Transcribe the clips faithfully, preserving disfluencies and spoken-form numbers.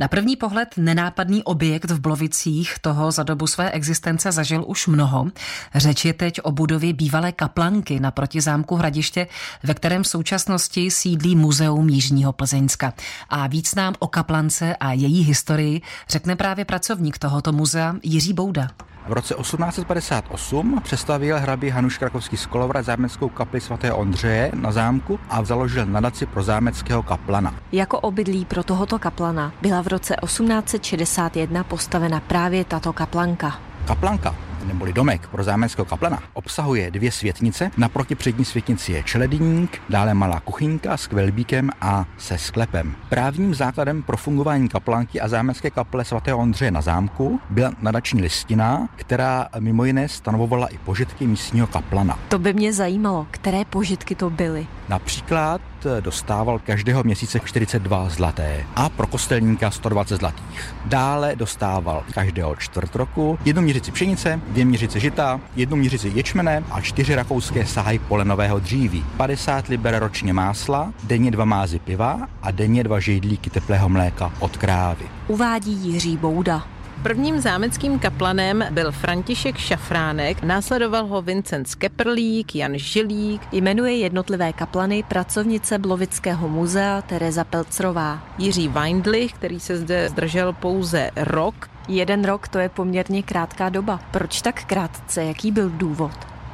Na první pohled nenápadný objekt v Blovicích toho za dobu své existence zažil už mnoho. Řeč je teď o budově bývalé kaplanky naproti zámku Hradiště, ve kterém v současnosti sídlí Muzeum Jižního Plzeňska. A víc nám o kaplance a její historii řekne právě pracovník tohoto muzea Jiří Bouda. V roce osmnáct padesát osm přestavěl hrabě Hanuš Krakovský Skolovra zámeckou kapli svatého Ondřeje na zámku a založil nadaci pro zámeckého kaplana. Jako obydlí pro tohoto kaplana byla v roce osmnáct šedesát jedna postavena právě tato kaplanka. Kaplanka, neboli domek pro zámeckého kaplana, obsahuje dvě světnice, naproti přední světnici je čeledník, dále malá kuchyňka s kvelbíkem a se sklepem. Právním základem pro fungování kaplanky a zámecké kaple svatého Ondřeje na zámku byla nadační listina, která mimo jiné stanovovala i požitky místního kaplana. To by mě zajímalo, které požitky to byly. Například dostával každého měsíce čtyřicet dva zlaté a pro kostelníka sto dvacet zlatých. Dále dostával každého čtvrt roku jednu měřici pšenice, dvě měřice žita, jednu měřici ječmene a čtyři rakouské sahy polenového dříví, padesát liber ročně másla, denně dva mázy piva a denně dva židlíky teplého mléka od krávy. Uvádí Jiří Bouda. Prvním zámeckým kaplanem byl František Šafránek, následoval ho Vincenc Skeprlík, Jan Žilík. Jmenuje jednotlivé kaplany pracovnice Blovického muzea Tereza Pelcrová. Jiří Weindlich, který se zde zdržel pouze rok. Jeden rok, to je poměrně krátká doba. Proč tak krátce? Jaký byl důvod?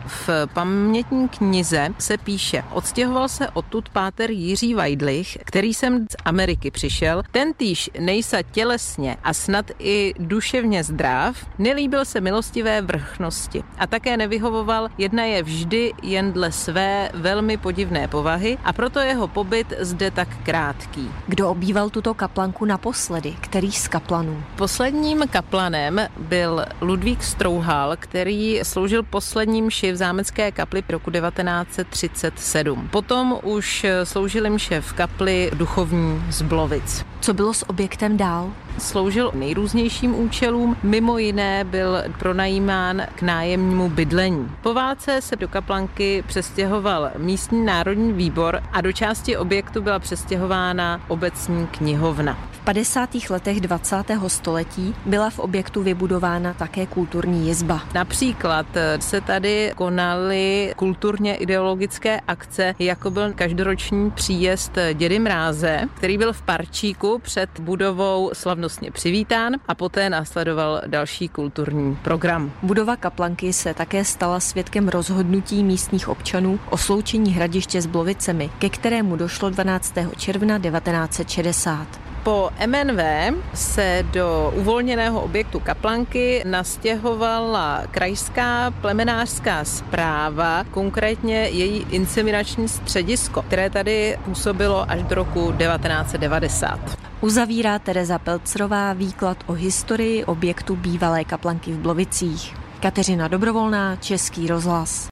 V pamětní knize se píše, odstěhoval se odtud páter Jiří Vajdlich, který sem z Ameriky přišel, tentýž nejsa tělesně a snad i duševně zdrav, nelíbil se milostivé vrchnosti a také nevyhovoval, jedna je vždy jen dle své velmi podivné povahy a proto jeho pobyt zde tak krátký. Kdo obýval tuto kaplanku naposledy? Který z kaplanů? Posledním kaplanem byl Ludvík Strouhal, který sloužil posledním šiv v zámecké kapli roku devatenáct třicet sedm. Potom už sloužil mše v kapli duchovní z Blovic. Co bylo s objektem dál? Sloužil nejrůznějším účelům, mimo jiné byl pronajímán k nájemnímu bydlení. Po válce se do kaplanky přestěhoval místní národní výbor a do části objektu byla přestěhována obecní knihovna. V padesátých letech dvacátého století byla v objektu vybudována také kulturní jizba. Například se tady konaly kulturně ideologické akce, jako byl každoroční příjezd dědy Mráze, který byl v parčíku před budovou slavnosti přivítán a poté následoval další kulturní program. Budova kaplanky se také stala svědkem rozhodnutí místních občanů o sloučení Hradiště s Blovicemi, ke kterému došlo dvanáctého června devatenáct šedesát. Po em en vé se do uvolněného objektu kaplanky nastěhovala krajská plemenářská správa, konkrétně její inseminační středisko, které tady působilo až do roku devatenáct devadesát. Uzavírá Tereza Pelcrová výklad o historii objektu bývalé kaplanky v Blovicích. Kateřina Dobrovolná, Český rozhlas.